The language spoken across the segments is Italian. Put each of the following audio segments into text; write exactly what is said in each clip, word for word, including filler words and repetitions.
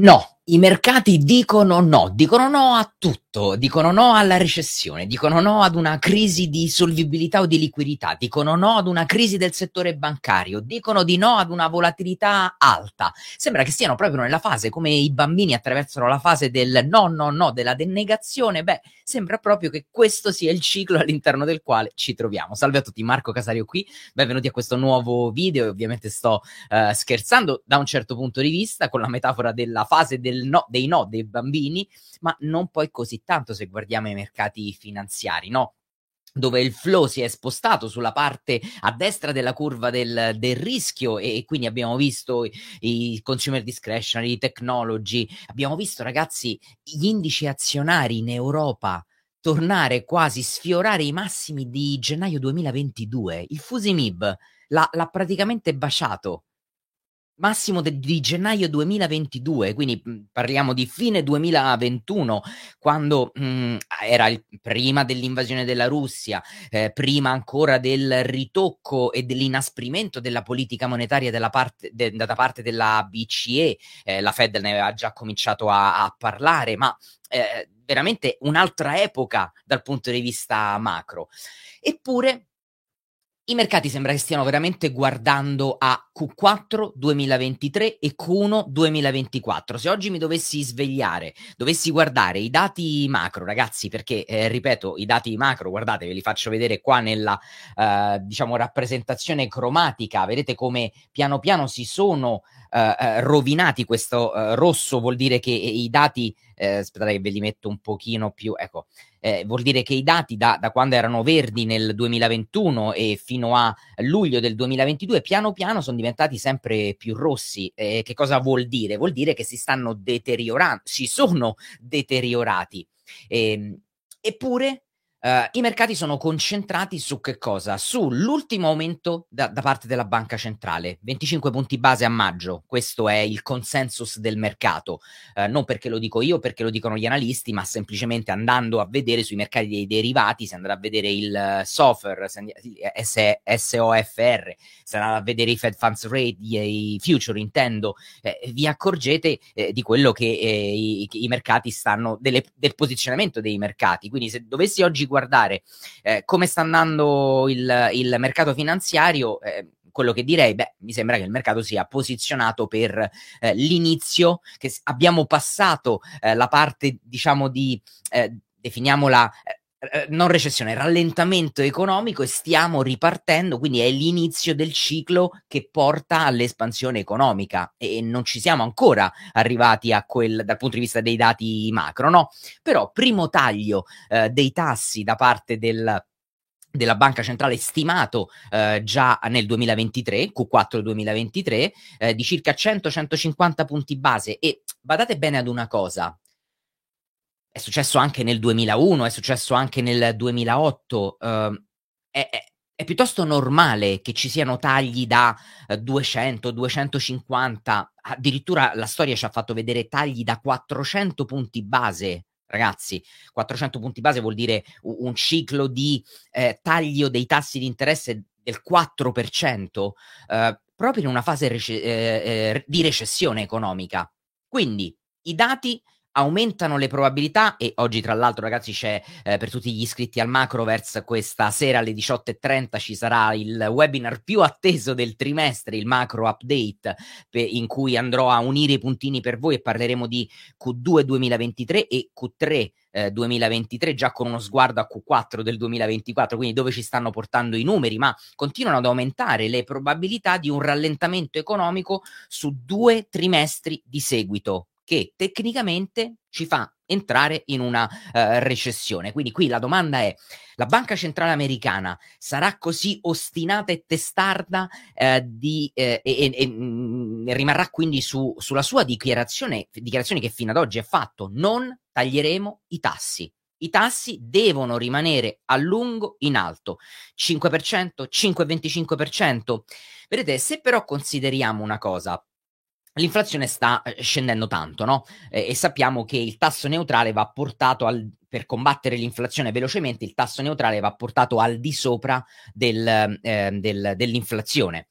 no. I mercati dicono no, dicono no a tutto, dicono no alla recessione, dicono no ad una crisi di solvibilità o di liquidità, dicono no ad una crisi del settore bancario, dicono di no ad una volatilità alta. Sembra che siano proprio nella fase, come i bambini attraversano la fase del no, no, no, della denegazione, beh, sembra proprio che questo sia il ciclo all'interno del quale ci troviamo. Salve a tutti, Marco Casario qui, benvenuti a questo nuovo video. Ovviamente sto eh, scherzando da un certo punto di vista con la metafora della fase del no, dei no dei bambini, ma non poi così tanto se guardiamo i mercati finanziari, no? Dove il flow si è spostato sulla parte a destra della curva del, del rischio e, e quindi abbiamo visto i, i consumer discretionary, i technology, abbiamo visto ragazzi gli indici azionari in Europa tornare quasi, sfiorare i massimi di gennaio duemilaventidue, il Fusimib l'ha, l'ha praticamente baciato. Massimo de- di gennaio duemilaventidue, quindi mh, parliamo di fine duemilaventuno, quando mh, era il, prima dell'invasione della Russia, eh, prima ancora del ritocco e dell'inasprimento della politica monetaria della parte, de- da parte della B C E, eh, la Fed ne aveva già cominciato a, a parlare, ma eh, veramente un'altra epoca dal punto di vista macro. Eppure i mercati sembra che stiano veramente guardando a Q quattro duemilaventitré e Q uno duemilaventiquattro. Se oggi mi dovessi svegliare, dovessi guardare i dati macro, ragazzi, perché eh, ripeto, i dati macro, guardate, ve li faccio vedere qua nella eh, diciamo rappresentazione cromatica, vedete come piano piano si sono eh, rovinati. Questo eh, rosso vuol dire che i dati, eh, aspettate che ve li metto un pochino più, ecco, Eh, vuol dire che i dati da, da quando erano verdi nel duemilaventuno e fino a luglio del duemilaventidue piano piano sono diventati sempre più rossi. Eh, che cosa vuol dire? Vuol dire che si stanno deteriorando, si sono deteriorati. Eh, eppure Uh, i mercati sono concentrati su che cosa? Sull'ultimo aumento da, da parte della banca centrale, venticinque punti base a maggio, questo è il consensus del mercato, uh, non perché lo dico io, perché lo dicono gli analisti, ma semplicemente andando a vedere sui mercati dei derivati, si andrà a vedere il uh, S O F R, S O F R, si andrà a vedere i Fed Funds Rate, i future intendo, eh, vi accorgete eh, di quello che eh, i, i mercati stanno, delle, del posizionamento dei mercati. Quindi se dovessi oggi guardare eh, come sta andando il, il mercato finanziario, eh, quello che direi, beh, mi sembra che il mercato sia posizionato per eh, l'inizio, che abbiamo passato eh, la parte, diciamo, di, eh, definiamola, eh, non recessione, rallentamento economico, e stiamo ripartendo, quindi è l'inizio del ciclo che porta all'espansione economica, e non ci siamo ancora arrivati a quel, dal punto di vista dei dati macro, no? Però primo taglio eh, dei tassi da parte del della banca centrale stimato eh, già nel duemilaventitré, Q quattro duemilaventitré, eh, di circa cento centocinquanta punti base. E badate bene ad una cosa, è successo anche nel duemilauno, è successo anche nel duemilaotto, eh, è, è, è piuttosto normale che ci siano tagli da eh, duecento, duecentocinquanta, addirittura la storia ci ha fatto vedere tagli da quattrocento punti base. Ragazzi, quattrocento punti base vuol dire un ciclo di eh, taglio dei tassi di interesse del quattro per cento, eh, proprio in una fase rece- eh, di recessione economica. Quindi i dati aumentano le probabilità, e oggi tra l'altro ragazzi c'è eh, per tutti gli iscritti al Macroverse, questa sera alle diciotto e trenta ci sarà il webinar più atteso del trimestre, il MacroUpdate, pe- in cui andrò a unire i puntini per voi e parleremo di Q due duemilaventitré e Q tre eh, duemilaventitré, già con uno sguardo a Q quattro del duemilaventiquattro, quindi dove ci stanno portando i numeri, ma continuano ad aumentare le probabilità di un rallentamento economico su due trimestri di seguito, che tecnicamente ci fa entrare in una eh, recessione. Quindi qui la domanda è, la banca centrale americana sarà così ostinata e testarda eh, di, eh, e, e mh, rimarrà quindi su, sulla sua dichiarazione, dichiarazione che fino ad oggi ha fatto, non taglieremo i tassi. I tassi devono rimanere a lungo in alto, cinque per cento, cinque virgola venticinque per cento. Vedete, se però consideriamo una cosa, l'inflazione sta scendendo tanto, no? Eh, e sappiamo che il tasso neutrale va portato al, per combattere l'inflazione velocemente, il tasso neutrale va portato al di sopra del, eh, del, dell'inflazione.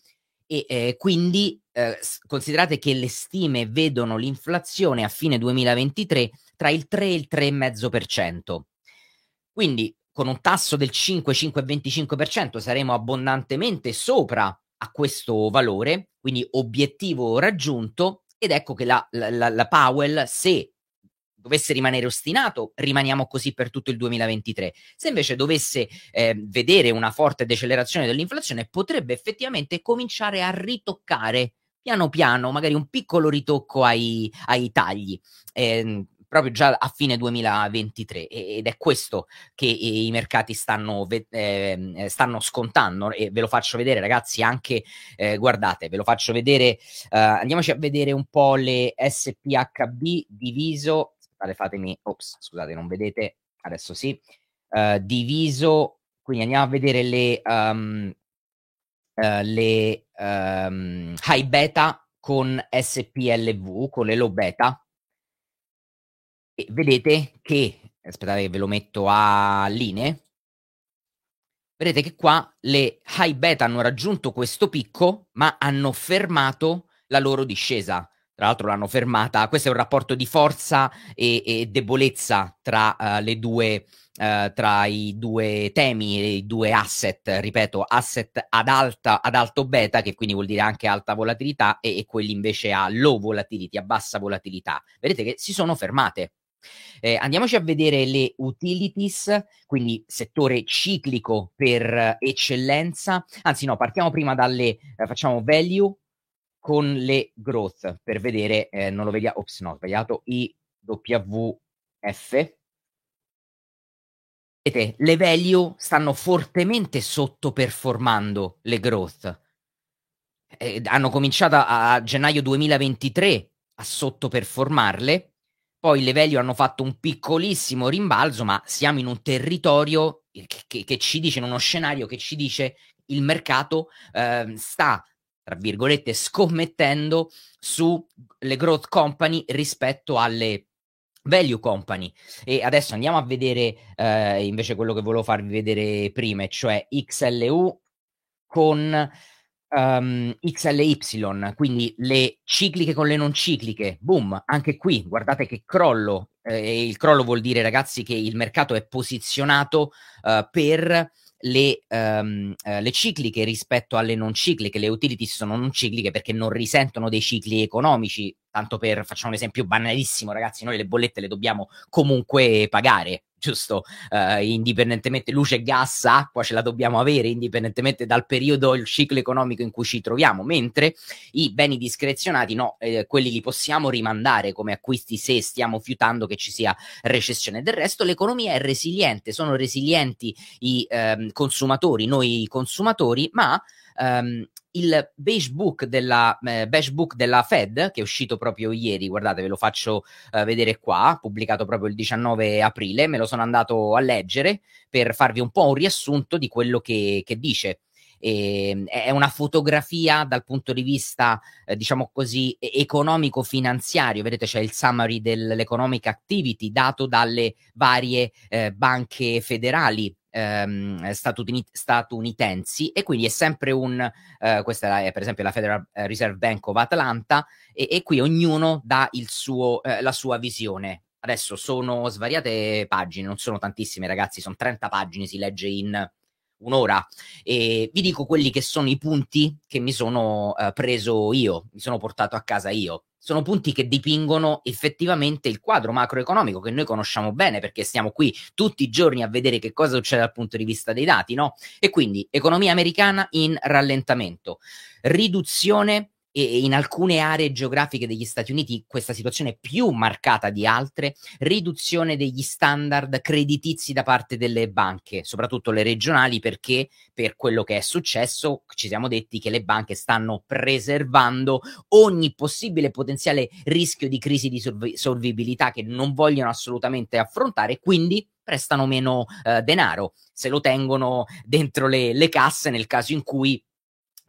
e eh, quindi eh, considerate che le stime vedono l'inflazione a fine duemilaventitré tra il tre e il tre virgola cinque per cento. Quindi con un tasso del cinque, cinque virgola venticinque per cento saremo abbondantemente sopra a questo valore, quindi obiettivo raggiunto, ed ecco che la, la, la Powell, se dovesse rimanere ostinato, rimaniamo così per tutto il duemilaventitré. Se invece dovesse eh, vedere una forte decelerazione dell'inflazione, potrebbe effettivamente cominciare a ritoccare piano piano, magari un piccolo ritocco ai, ai tagli, eh, proprio già a fine duemilaventitré, ed è questo che i mercati stanno, eh, stanno scontando, e ve lo faccio vedere ragazzi anche, eh, guardate, ve lo faccio vedere, eh, andiamoci a vedere un po' le S P H B diviso, aspettate fatemi, ops, scusate non vedete, adesso sì, eh, diviso, quindi andiamo a vedere le, um, uh, le um, high beta con S P L V, con le low beta. E vedete che, aspettate che ve lo metto a linee, vedete che qua le high beta hanno raggiunto questo picco ma hanno fermato la loro discesa, tra l'altro l'hanno fermata, questo è un rapporto di forza e, e debolezza tra uh, le due uh, tra i due temi, i due asset, ripeto, asset ad alta ad alto beta, che quindi vuol dire anche alta volatilità, e, e quelli invece a low volatility, a bassa volatilità. Vedete che si sono fermate. Eh, andiamoci a vedere le utilities, quindi settore ciclico per uh, eccellenza, anzi no, partiamo prima dalle, uh, facciamo value con le growth per vedere, eh, non lo vediamo, ops no, ho sbagliato, I W F. Vedete, le value stanno fortemente sottoperformando le growth, eh, hanno cominciato a, a gennaio duemilaventitré a sottoperformarle. Poi le value hanno fatto un piccolissimo rimbalzo, ma siamo in un territorio che, che, che ci dice, in uno scenario che ci dice il mercato eh, sta, tra virgolette, scommettendo sulle growth company rispetto alle value company. E adesso andiamo a vedere eh, invece quello che volevo farvi vedere prima, cioè X L U con Um, X L Y, quindi le cicliche con le non cicliche, boom, anche qui guardate che crollo, eh, il crollo vuol dire ragazzi che il mercato è posizionato uh, per le, um, uh, le cicliche rispetto alle non cicliche. Le utilities sono non cicliche perché non risentono dei cicli economici, tanto per, facciamo un esempio banalissimo ragazzi, noi le bollette le dobbiamo comunque pagare, giusto, uh, indipendentemente, luce, gas, acqua ce la dobbiamo avere indipendentemente dal periodo, il ciclo economico in cui ci troviamo, mentre i beni discrezionati no, eh, quelli li possiamo rimandare come acquisti se stiamo fiutando che ci sia recessione. Del resto l'economia è resiliente, sono resilienti i ehm, consumatori, noi consumatori, ma ehm, il Beige Book della eh, Beige Book della Fed, che è uscito proprio ieri, guardate ve lo faccio eh, vedere qua, pubblicato proprio il diciannove aprile, me lo sono andato a leggere per farvi un po' un riassunto di quello che, che dice. E, è una fotografia dal punto di vista eh, diciamo così economico-finanziario, vedete c'è il summary dell'economic activity dato dalle varie eh, banche federali Ehm, statunitensi, e quindi è sempre un eh, questa è per esempio la Federal Reserve Bank of Atlanta, e, e qui ognuno dà il suo, eh, la sua visione. Adesso sono svariate pagine, non sono tantissime ragazzi, sono trenta pagine, si legge in un'ora, e vi dico quelli che sono i punti che mi sono eh, preso io, mi sono portato a casa io. Sono punti che dipingono effettivamente il quadro macroeconomico che noi conosciamo bene, perché stiamo qui tutti i giorni a vedere che cosa succede dal punto di vista dei dati, no? E quindi economia americana in rallentamento, riduzione e in alcune aree geografiche degli Stati Uniti questa situazione è più marcata di altre, riduzione degli standard creditizi da parte delle banche, soprattutto le regionali, perché per quello che è successo ci siamo detti che le banche stanno preservando ogni possibile potenziale rischio di crisi di solv- solvibilità che non vogliono assolutamente affrontare, quindi prestano meno eh, denaro, se lo tengono dentro le, le casse nel caso in cui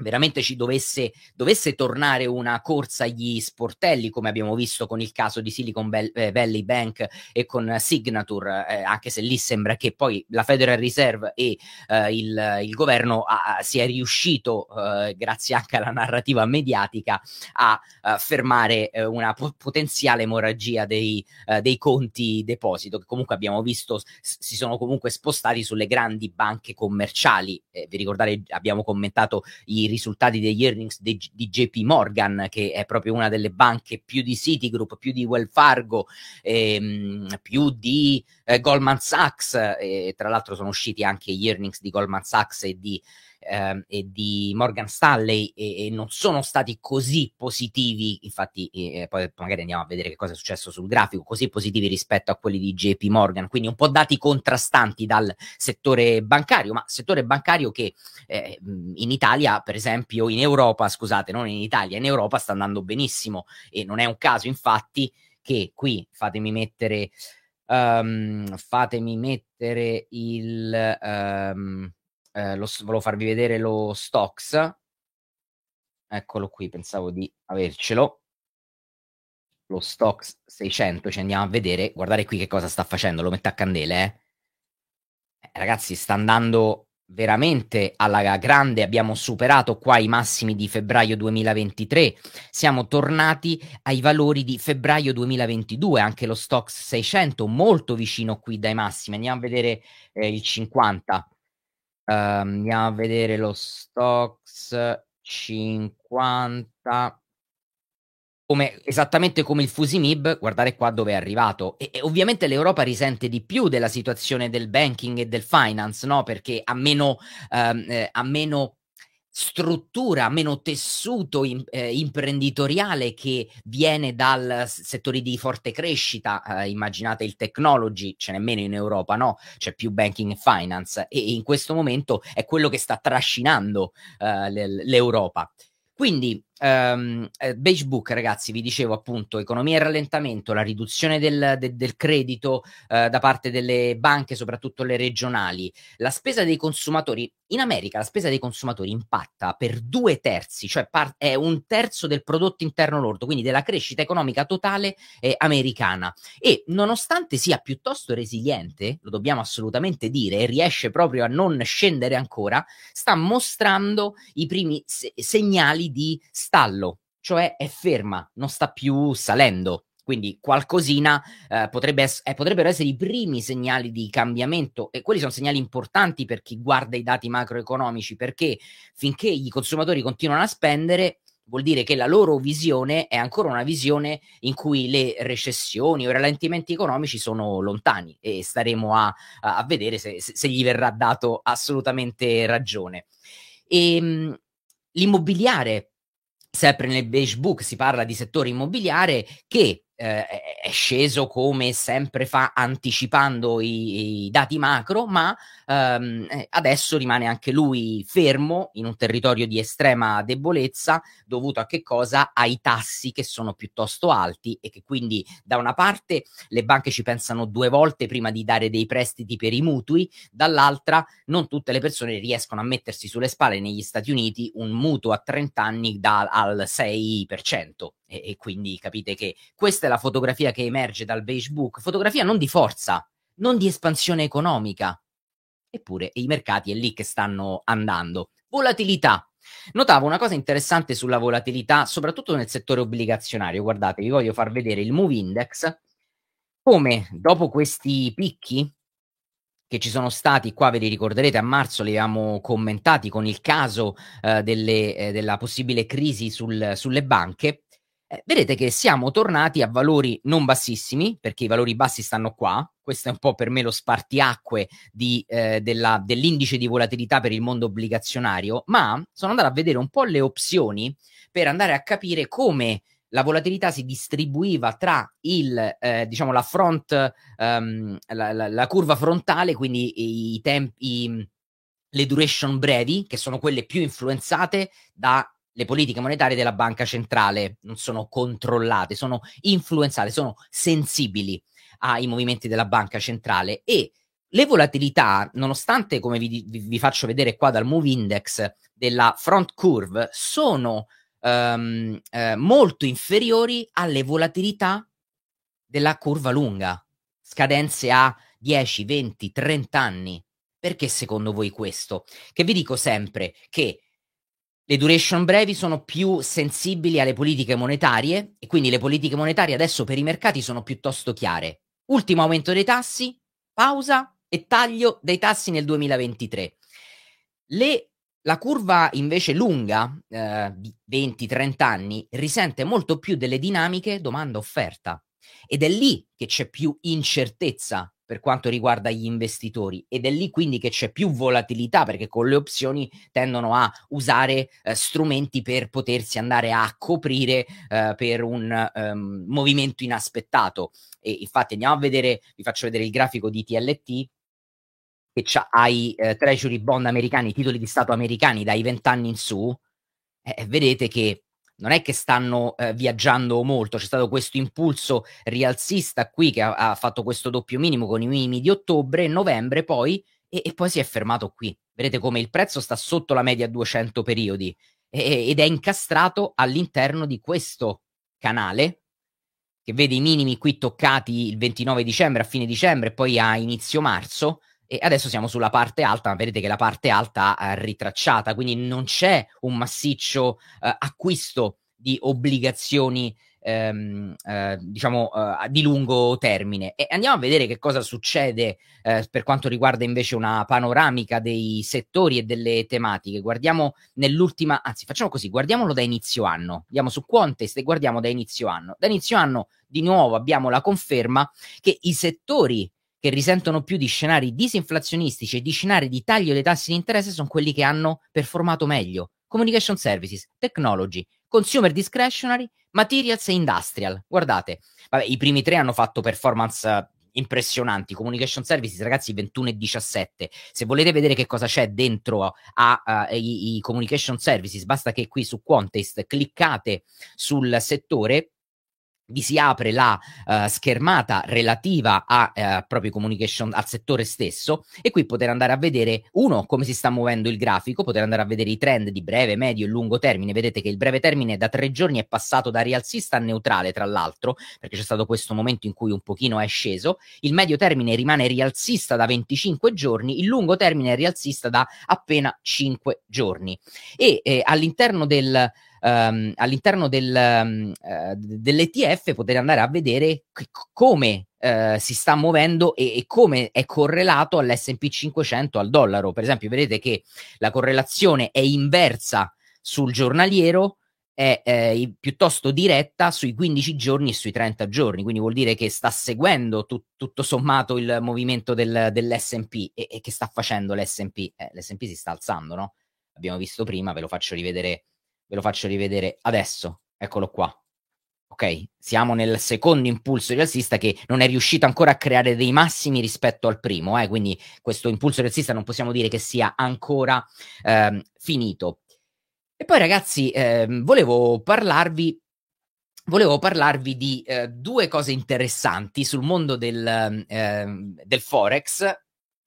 veramente ci dovesse, dovesse tornare una corsa agli sportelli, come abbiamo visto con il caso di Silicon Valley Bank e con Signature, eh, anche se lì sembra che poi la Federal Reserve e eh, il, il governo ha, si è riuscito, eh, grazie anche alla narrativa mediatica, a, a fermare eh, una po- potenziale emorragia dei, eh, dei conti deposito, che comunque abbiamo visto s- si sono comunque spostati sulle grandi banche commerciali. Eh, vi ricordate, abbiamo commentato i risultati degli earnings di, di J P Morgan, che è proprio una delle banche più di Citigroup, più di Wells Fargo, ehm, più di eh, Goldman Sachs, eh, tra l'altro sono usciti anche gli earnings di Goldman Sachs e di, ehm, e di Morgan Stanley, e, e non sono stati così positivi, infatti eh, poi magari andiamo a vedere che cosa è successo sul grafico, così positivi rispetto a quelli di J P Morgan, quindi un po' dati contrastanti dal settore bancario, ma settore bancario che eh, in Italia, per esempio, in Europa, scusate, non in Italia, in Europa sta andando benissimo, e non è un caso infatti che qui, fatemi mettere um, fatemi mettere il um, eh, lo, volevo farvi vedere lo Stoxx, eccolo qui, pensavo di avercelo, lo Stoxx seicento, ci andiamo a vedere, guardate qui che cosa sta facendo, lo metto a candele, eh. Eh, ragazzi, sta andando veramente alla grande, abbiamo superato qua i massimi di febbraio duemilaventitré, siamo tornati ai valori di febbraio duemilaventidue, anche lo Stoxx seicento molto vicino qui dai massimi, andiamo a vedere eh, il cinquanta, uh, andiamo a vedere lo Stoxx cinquanta, come, esattamente come il Fusimib, guardate qua dove è arrivato, e, e ovviamente l'Europa risente di più della situazione del banking e del finance, no? Perché ha meno, ehm, eh, ha meno struttura, meno tessuto in, eh, imprenditoriale che viene dal settore di forte crescita, eh, immaginate il technology, ce n'è meno in Europa, no? C'è più banking e finance, e in questo momento è quello che sta trascinando eh, l'Europa. Quindi um, Beige Book, ragazzi, vi dicevo appunto, economia e rallentamento, la riduzione del, de, del credito uh, da parte delle banche, soprattutto le regionali, la spesa dei consumatori, in America la spesa dei consumatori impatta per due terzi, cioè par- è un terzo del prodotto interno lordo, quindi della crescita economica totale eh, americana, e nonostante sia piuttosto resiliente, lo dobbiamo assolutamente dire, e riesce proprio a non scendere ancora, sta mostrando i primi se- segnali di stallo, cioè è ferma, non sta più salendo, quindi qualcosina eh, potrebbe es- eh, potrebbero essere i primi segnali di cambiamento, e quelli sono segnali importanti per chi guarda i dati macroeconomici, perché finché i consumatori continuano a spendere vuol dire che la loro visione è ancora una visione in cui le recessioni o i rallentamenti economici sono lontani, e staremo a, a vedere se-, se gli verrà dato assolutamente ragione. E l'immobiliare, sempre nel Beige Book si parla di settore immobiliare che eh, è sceso come sempre fa, anticipando i, i dati macro, ma ehm, adesso rimane anche lui fermo in un territorio di estrema debolezza, dovuto a che cosa? Ai tassi che sono piuttosto alti, e che quindi da una parte le banche ci pensano due volte prima di dare dei prestiti per i mutui, dall'altra non tutte le persone riescono a mettersi sulle spalle negli Stati Uniti un mutuo a trenta anni da, al sei per cento. E quindi capite che questa è la fotografia che emerge dal Beige Book, fotografia non di forza, non di espansione economica, eppure i mercati è lì che stanno andando. Volatilità. Notavo una cosa interessante sulla volatilità, soprattutto nel settore obbligazionario. Guardate, vi voglio far vedere il Move Index, come dopo questi picchi che ci sono stati qua, ve li ricorderete, a marzo li abbiamo commentati con il caso eh, delle, eh, della possibile crisi sul, sulle banche. Eh, vedete che siamo tornati a valori non bassissimi, perché i valori bassi stanno qua, questo è un po' per me lo spartiacque di, eh, della, dell'indice di volatilità per il mondo obbligazionario, ma sono andato a vedere un po' le opzioni per andare a capire come la volatilità si distribuiva tra il eh, diciamo la front um, la, la, la curva frontale, quindi i tempi, le duration brevi, che sono quelle più influenzate da le politiche monetarie della banca centrale, non sono controllate, sono influenzate, sono sensibili ai movimenti della banca centrale, e Le volatilità, nonostante, come vi, vi faccio vedere qua dal Move Index, della front curve, sono um, eh, molto inferiori alle volatilità della curva lunga, scadenze a dieci, venti, trenta anni. Perché secondo voi questo? Che vi dico sempre che le duration brevi sono più sensibili alle politiche monetarie e quindi le politiche monetarie adesso per i mercati sono piuttosto chiare. Ultimo aumento dei tassi, pausa e taglio dei tassi nel duemilaventitré. Le, la curva invece lunga, eh, venti trenta anni, risente molto più delle dinamiche domanda-offerta ed è lì che c'è più incertezza per quanto riguarda gli investitori ed è lì quindi che c'è più volatilità, perché con le opzioni tendono a usare eh, strumenti per potersi andare a coprire eh, per un um, movimento inaspettato. E infatti andiamo a vedere, vi faccio vedere il grafico di T L T che c'ha ai eh, treasury bond americani, titoli di stato americani dai vent'anni in su, eh, vedete che non è che stanno eh, viaggiando molto, c'è stato questo impulso rialzista qui che ha, ha fatto questo doppio minimo con i minimi di ottobre, novembre poi, e, e poi si è fermato qui. Vedete come il prezzo sta sotto la media duecento periodi e, ed è incastrato all'interno di questo canale che vede i minimi qui toccati il ventinove dicembre, a fine dicembre, poi a inizio marzo. E adesso siamo sulla parte alta, ma vedete che la parte alta è ritracciata, quindi non c'è un massiccio eh, acquisto di obbligazioni ehm, eh, diciamo eh, di lungo termine. E andiamo a vedere che cosa succede eh, per quanto riguarda invece una panoramica dei settori e delle tematiche. Guardiamo nell'ultima, anzi facciamo così, guardiamolo da inizio anno, andiamo su Quantis e guardiamo da inizio anno. Da inizio anno di nuovo abbiamo la conferma che i settori che risentono più di scenari disinflazionistici e di scenari di taglio dei tassi di interesse sono quelli che hanno performato meglio. Communication services, technology, consumer discretionary, materials e industrial. Guardate, vabbè, i primi tre hanno fatto performance uh, impressionanti. Communication services, ragazzi, ventuno e diciassette. Se volete vedere che cosa c'è dentro a, a, a i, i communication services, basta che qui su Quantest cliccate sul settore, vi si apre la uh, schermata relativa a uh, proprio communication, al settore stesso, e qui poter andare a vedere, uno, come si sta muovendo il grafico, poter andare a vedere i trend di breve, medio e lungo termine. Vedete che il breve termine da tre giorni è passato da rialzista a neutrale, tra l'altro, perché c'è stato questo momento in cui un pochino è sceso. Il medio termine rimane rialzista da venticinque giorni, il lungo termine è rialzista da appena cinque giorni. E eh, all'interno del... Um, all'interno del, um, uh, dell'E T F potete andare a vedere c- come uh, si sta muovendo e-, e come è correlato all'esse and pi cinquecento, al dollaro. Per esempio vedete che la correlazione è inversa sul giornaliero, è eh, piuttosto diretta sui quindici giorni e sui trenta giorni, quindi vuol dire che sta seguendo tut- tutto sommato il movimento del- dell'esse and pi. E-, e che sta facendo l'esse and pi? Eh, l'esse and pi si sta alzando, no? Abbiamo visto prima, ve lo faccio rivedere Ve lo faccio rivedere adesso, eccolo qua. Ok, siamo nel secondo impulso rialzista che non è riuscito ancora a creare dei massimi rispetto al primo, eh? Quindi questo impulso rialzista non possiamo dire che sia ancora ehm, finito. E poi ragazzi, ehm, volevo parlarvi volevo parlarvi di eh, due cose interessanti sul mondo del, ehm, del Forex,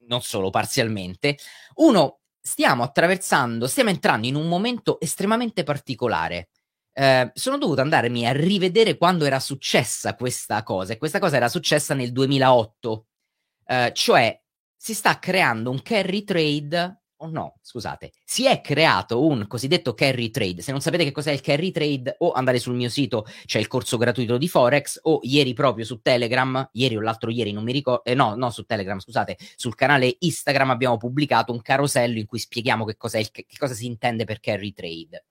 non solo parzialmente. Uno, Stiamo attraversando, stiamo entrando in un momento estremamente particolare. Eh, sono dovuto andarmi a rivedere quando era successa questa cosa, e questa cosa era successa nel duemilaotto. Eh, cioè, si sta creando un carry trade, o oh no, scusate, si è creato un cosiddetto carry trade. Se non sapete che cos'è il carry trade, o andare sul mio sito, c'è il corso gratuito di Forex, o ieri proprio su Telegram, ieri o l'altro ieri, non mi ricordo, eh, no, no, su Telegram, scusate, sul canale Instagram abbiamo pubblicato un carosello in cui spieghiamo che cos'è il, che cosa si intende per carry trade,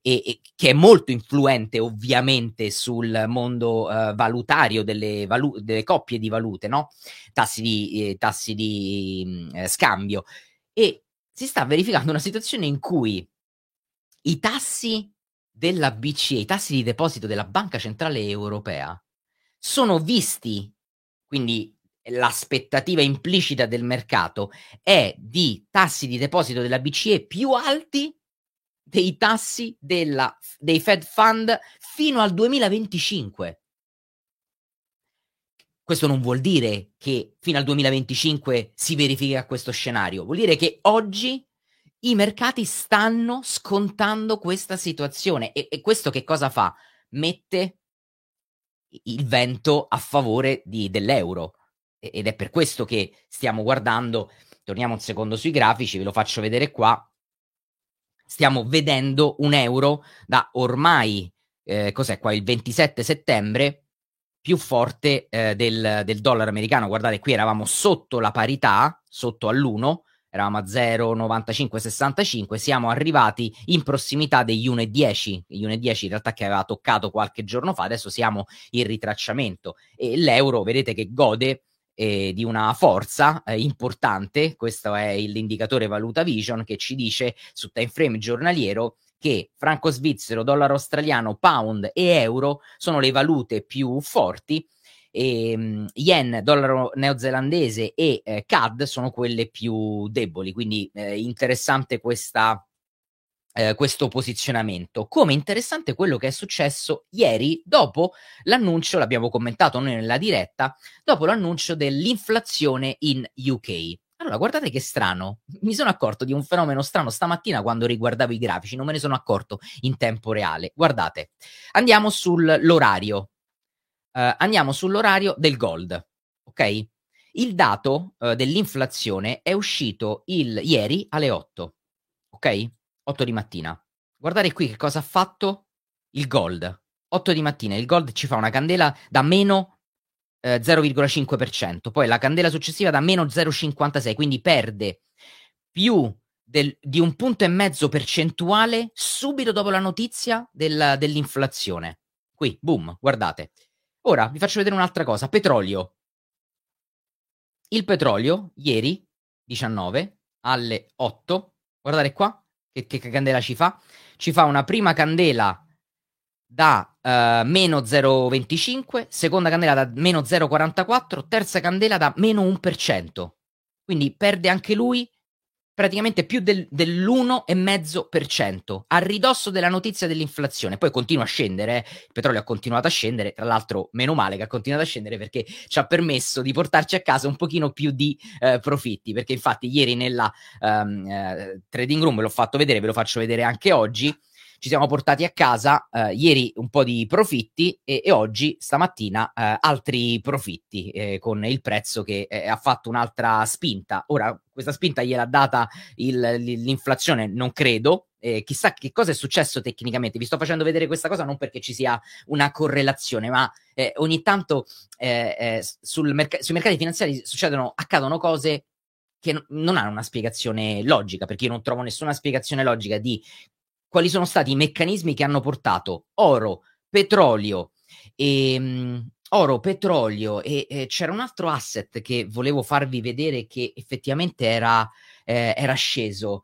e, e che è molto influente ovviamente sul mondo eh, valutario delle, valu- delle coppie di valute, no? Tassi di, eh, tassi di eh, scambio. E si sta verificando una situazione in cui i tassi della B C E, i tassi di deposito della Banca Centrale Europea, sono visti, quindi l'aspettativa implicita del mercato è di tassi di deposito della B C E più alti dei tassi della, dei Fed Fund fino al duemilaventicinque. Questo non vuol dire che fino al duemilaventicinque si verifica questo scenario, vuol dire che oggi i mercati stanno scontando questa situazione e, e questo che cosa fa? Mette il vento a favore di, dell'euro ed è per questo che stiamo guardando, torniamo un secondo sui grafici, ve lo faccio vedere qua, stiamo vedendo un euro da ormai, eh, cos'è qua, il ventisette settembre, più forte eh, del, del dollaro americano. Guardate, qui eravamo sotto la parità, sotto all'uno, eravamo a zero virgola novantacinque sessantacinque, siamo arrivati in prossimità degli uno virgola dieci, gli uno virgola dieci in realtà che aveva toccato qualche giorno fa, adesso siamo in ritracciamento e l'euro vedete che gode eh, di una forza eh, importante. Questo è l'indicatore Valuta Vision che ci dice su time frame giornaliero che franco svizzero, dollaro australiano, pound e euro sono le valute più forti, e yen, dollaro neozelandese e eh, C A D sono quelle più deboli, quindi eh, interessante questa, eh, questo posizionamento. Come interessante quello che è successo ieri dopo l'annuncio, l'abbiamo commentato noi nella diretta, dopo l'annuncio dell'inflazione in U K. Allora, guardate che strano, mi sono accorto di un fenomeno strano stamattina quando riguardavo i grafici, non me ne sono accorto in tempo reale. Guardate, andiamo sull'orario, uh, andiamo sull'orario del gold, ok? Il dato uh, dell'inflazione è uscito il, ieri alle otto, ok? otto di mattina. Guardate qui che cosa ha fatto il gold, otto di mattina, il gold ci fa una candela da meno zero virgola cinque per cento, poi la candela successiva da meno zero virgola cinquantasei, quindi perde più del, di un punto e mezzo percentuale subito dopo la notizia del, dell'inflazione. Qui, boom, guardate. Ora vi faccio vedere un'altra cosa, petrolio. Il petrolio, ieri, diciannove, alle otto, guardate qua, che, che candela ci fa? Ci fa una prima candela da uh, meno zero virgola venticinque, seconda candela da meno zero virgola quarantaquattro, terza candela da meno uno per cento, quindi perde anche lui praticamente più del, dell'uno virgola cinque per cento a ridosso della notizia dell'inflazione. Poi continua a scendere, eh. Il petrolio ha continuato a scendere, tra l'altro meno male che ha continuato a scendere perché ci ha permesso di portarci a casa un pochino più di eh, profitti, perché infatti ieri nella um, eh, trading room ve l'ho fatto vedere, ve lo faccio vedere anche oggi, ci siamo portati a casa eh, ieri un po' di profitti e, e oggi, stamattina, eh, altri profitti eh, con il prezzo che eh, ha fatto un'altra spinta. Ora, questa spinta gliel'ha data il, l'inflazione, non credo. Eh, chissà che cosa è successo tecnicamente. Vi sto facendo vedere questa cosa non perché ci sia una correlazione, ma eh, ogni tanto eh, eh, sul merc- sui mercati finanziari succedono, accadono cose che n- non hanno una spiegazione logica, perché io non trovo nessuna spiegazione logica di quali sono stati i meccanismi che hanno portato oro, petrolio e mh, oro, petrolio e, e c'era un altro asset che volevo farvi vedere che effettivamente era, eh, era sceso.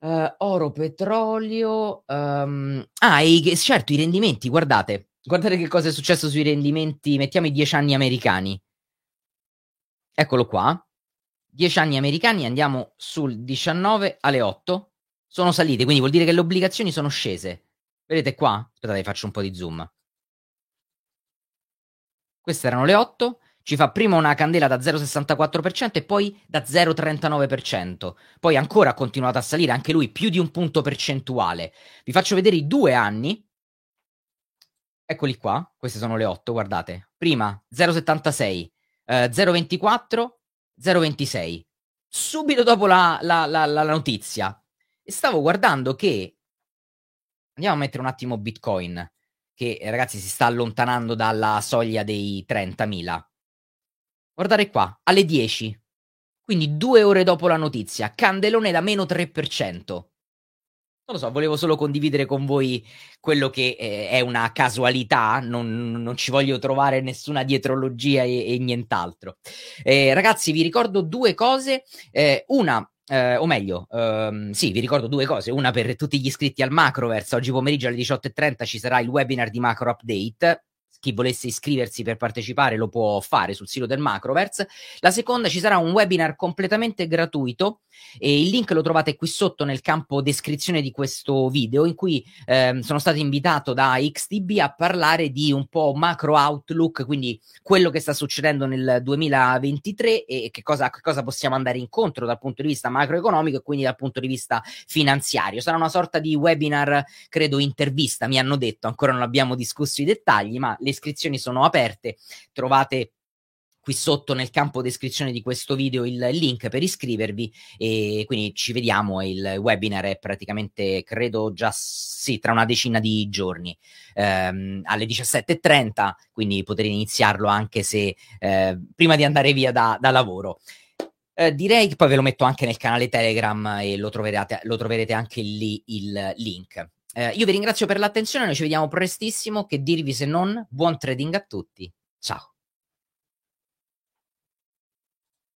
Uh, oro, petrolio, um, ah, e certo i rendimenti, guardate, guardate che cosa è successo sui rendimenti, mettiamo i dieci anni americani. Eccolo qua. dieci anni americani, andiamo sul diciannove alle otto. Sono salite, quindi vuol dire che le obbligazioni sono scese. Vedete qua? Aspettate, faccio un po' di zoom. Queste erano le otto. Ci fa prima una candela da zero virgola sessantaquattro per cento e poi da zero virgola trentanove per cento. Poi ancora ha continuato a salire, anche lui, più di un punto percentuale. Vi faccio vedere i due anni. Eccoli qua. Queste sono le otto, guardate. Prima zero virgola settantasei, eh, zero virgola ventiquattro, zero virgola ventisei. Subito dopo la, la, la, la notizia. E stavo guardando che, andiamo a mettere un attimo Bitcoin, che ragazzi si sta allontanando dalla soglia dei trentamila. Guardate qua, alle dieci, quindi due ore dopo la notizia, candelone da meno tre per cento. Non lo so, volevo solo condividere con voi quello che eh, è una casualità, non, non ci voglio trovare nessuna dietrologia e, e nient'altro. Eh, ragazzi, vi ricordo due cose, eh, una... Eh, o meglio, ehm, sì, vi ricordo due cose, una per tutti gli iscritti al Macroverse, oggi pomeriggio alle diciotto e trenta ci sarà il webinar di MacroUpdate, chi volesse iscriversi per partecipare lo può fare sul sito del Macroverse. La seconda, ci sarà un webinar completamente gratuito e il link lo trovate qui sotto nel campo descrizione di questo video, in cui eh, sono stato invitato da X T B a parlare di un po' macro outlook, quindi quello che sta succedendo nel duemilaventitré e che cosa, che cosa possiamo andare incontro dal punto di vista macroeconomico e quindi dal punto di vista finanziario. Sarà una sorta di webinar, credo, intervista, mi hanno detto, ancora non abbiamo discusso i dettagli, ma le iscrizioni sono aperte, trovate qui sotto nel campo descrizione di questo video il link per iscrivervi e quindi ci vediamo. Il webinar è praticamente, credo, già sì, tra una decina di giorni, ehm, alle diciassette e trenta, quindi potete iniziarlo anche se eh, prima di andare via da, da lavoro. Eh, direi che poi ve lo metto anche nel canale Telegram e lo troverete, lo troverete anche lì il link. Eh, io vi ringrazio per l'attenzione, noi ci vediamo prestissimo, che dirvi se non buon trading a tutti, ciao!